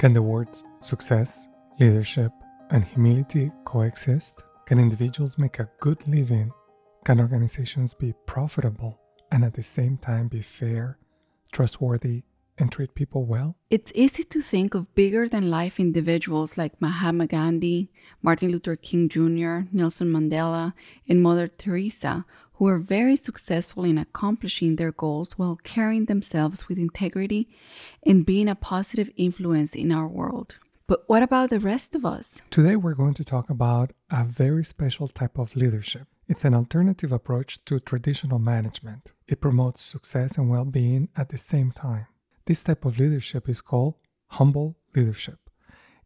Can the words success, leadership, and humility coexist? Can individuals make a good living? Can organizations be profitable and at the same time be fair, trustworthy, and treat people well? It's easy to think of bigger-than-life individuals like Mahatma Gandhi, Martin Luther King Jr., Nelson Mandela, and Mother Teresa, who were very successful in accomplishing their goals while carrying themselves with integrity and being a positive influence in our world. But what about the rest of us? Today we're going to talk about a very special type of leadership. It's an alternative approach to traditional management. It promotes success and well-being at the same time. This type of leadership is called humble leadership.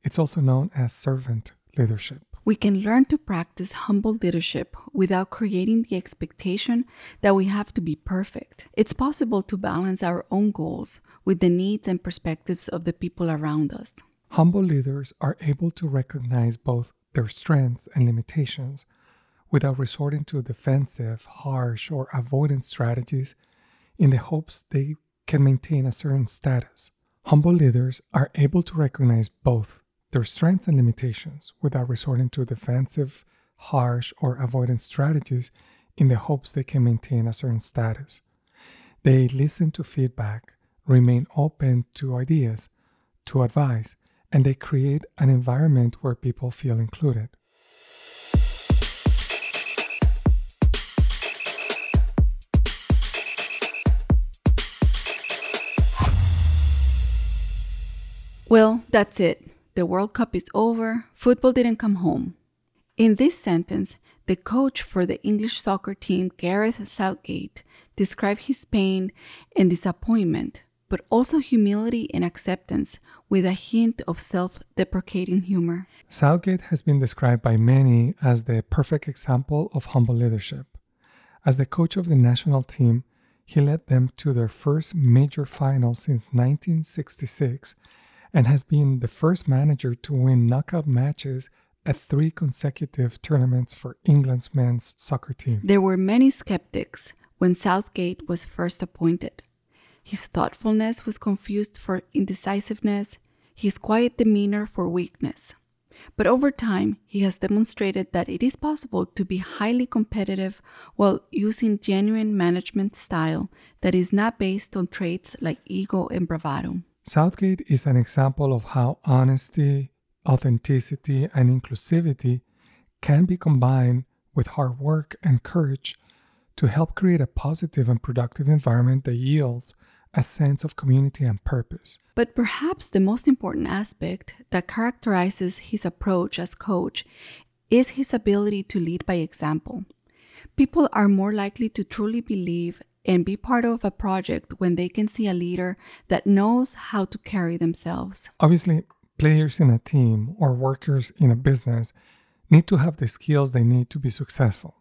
It's also known as servant leadership. We can learn to practice humble leadership without creating the expectation that we have to be perfect. It's possible to balance our own goals with the needs and perspectives of the people around us. Humble leaders are able to recognize both their strengths and limitations without resorting to defensive, harsh, or avoidance strategies in the hopes they can maintain a certain status. Humble leaders are able to recognize both their strengths and limitations without resorting to defensive, harsh, or avoidance strategies in the hopes they can maintain a certain status. They listen to feedback, remain open to ideas, to advice, and they create an environment where people feel included. Well, that's it. The World Cup is over. Football didn't come home. In this sentence, the coach for the English soccer team, Gareth Southgate, described his pain and disappointment, but also humility and acceptance with a hint of self-deprecating humor. Southgate has been described by many as the perfect example of humble leadership. As the coach of the national team, he led them to their first major final since 1966, and has been the first manager to win knockout matches at 3 consecutive tournaments for England's men's soccer team. There were many skeptics when Southgate was first appointed. His thoughtfulness was confused for indecisiveness, his quiet demeanor for weakness. But over time, he has demonstrated that it is possible to be highly competitive while using genuine management style that is not based on traits like ego and bravado. Southgate is an example of how honesty, authenticity, and inclusivity can be combined with hard work and courage to help create a positive and productive environment that yields a sense of community and purpose. But perhaps the most important aspect that characterizes his approach as coach is his ability to lead by example. People are more likely to truly believe and be part of a project when they can see a leader that knows how to carry themselves. Obviously, players in a team or workers in a business need to have the skills they need to be successful.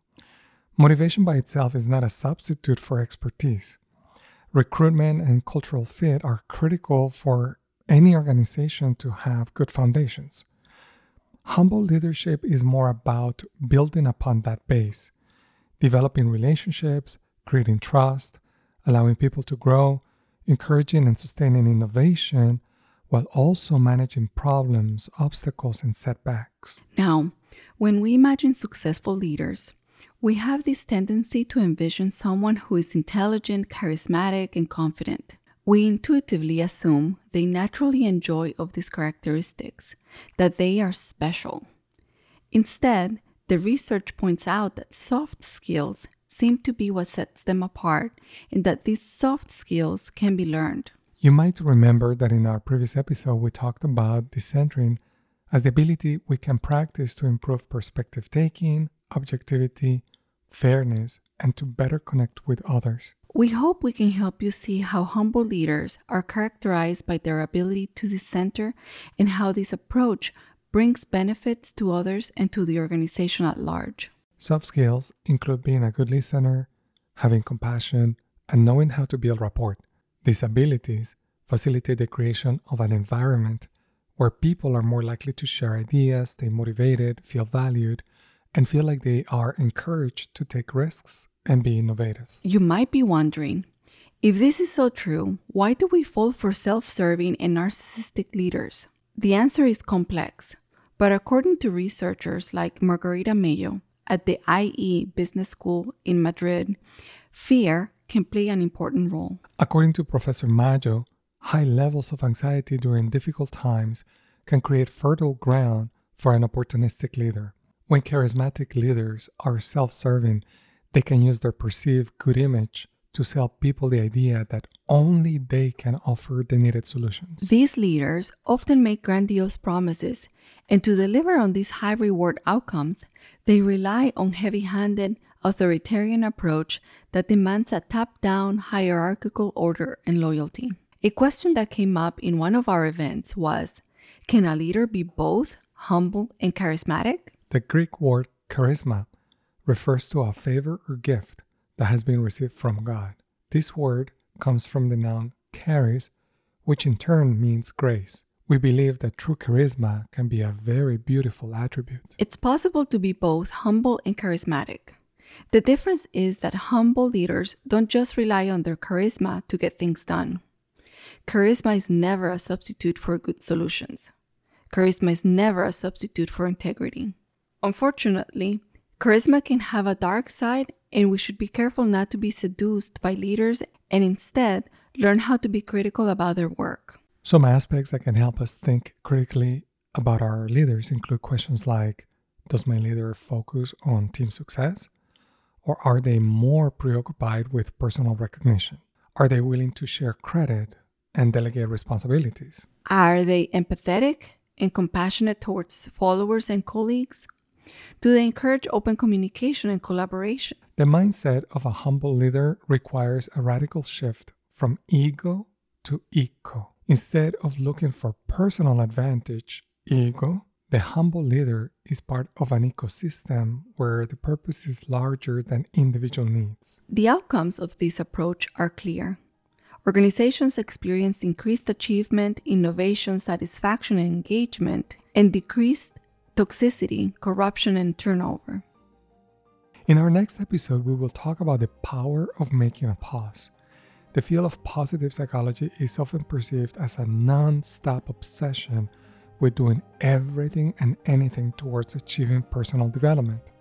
Motivation by itself is not a substitute for expertise. Recruitment and cultural fit are critical for any organization to have good foundations. Humble leadership is more about building upon that base, developing relationships, creating trust, allowing people to grow, encouraging and sustaining innovation, while also managing problems, obstacles, and setbacks. Now, when we imagine successful leaders, we have this tendency to envision someone who is intelligent, charismatic, and confident. We intuitively assume they naturally enjoy of these characteristics, that they are special. Instead, the research points out that soft skills seem to be what sets them apart, and that these soft skills can be learned. You might remember that in our previous episode, we talked about decentering as the ability we can practice to improve perspective taking, objectivity, fairness, and to better connect with others. We hope we can help you see how humble leaders are characterized by their ability to decenter and how this approach brings benefits to others and to the organization at large. Soft skills include being a good listener, having compassion, and knowing how to build rapport. These abilities facilitate the creation of an environment where people are more likely to share ideas, stay motivated, feel valued, and feel like they are encouraged to take risks and be innovative. You might be wondering, if this is so true, why do we fall for self-serving and narcissistic leaders? The answer is complex, but according to researchers like Margarita Mayo at the IE Business School in Madrid, fear can play an important role. According to Professor Mayo, high levels of anxiety during difficult times can create fertile ground for an opportunistic leader. When charismatic leaders are self-serving, they can use their perceived good image to sell people the idea that only they can offer the needed solutions. These leaders often make grandiose promises, and to deliver on these high-reward outcomes, they rely on heavy-handed, authoritarian approach that demands a top-down, hierarchical order and loyalty. A question that came up in one of our events was, can a leader be both humble and charismatic? The Greek word charisma refers to a favor or gift that has been received from God. This word comes from the noun charis, which in turn means grace. We believe that true charisma can be a very beautiful attribute. It's possible to be both humble and charismatic. The difference is that humble leaders don't just rely on their charisma to get things done. Charisma is never a substitute for good solutions. Charisma is never a substitute for integrity. Unfortunately, charisma can have a dark side, and we should be careful not to be seduced by leaders and instead learn how to be critical about their work. Some aspects that can help us think critically about our leaders include questions like, does my leader focus on team success? Or are they more preoccupied with personal recognition? Are they willing to share credit and delegate responsibilities? Are they empathetic and compassionate towards followers and colleagues? Do they encourage open communication and collaboration? The mindset of a humble leader requires a radical shift from ego to eco. Instead of looking for personal advantage, ego, the humble leader is part of an ecosystem where the purpose is larger than individual needs. The outcomes of this approach are clear. Organizations experience increased achievement, innovation, satisfaction, and engagement, and decreased toxicity, corruption, and turnover. In our next episode, we will talk about the power of making a pause. The field of positive psychology is often perceived as a non-stop obsession with doing everything and anything towards achieving personal development.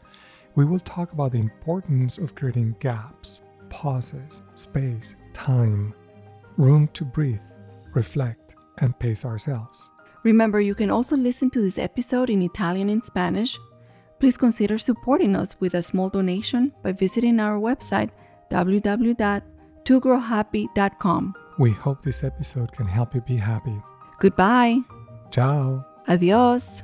We will talk about the importance of creating gaps, pauses, space, time, room to breathe, reflect, and pace ourselves. Remember, you can also listen to this episode in Italian and Spanish. Please consider supporting us with a small donation by visiting our website, www.togrowhappy.com. We hope this episode can help you be happy. Goodbye. Ciao. Adiós.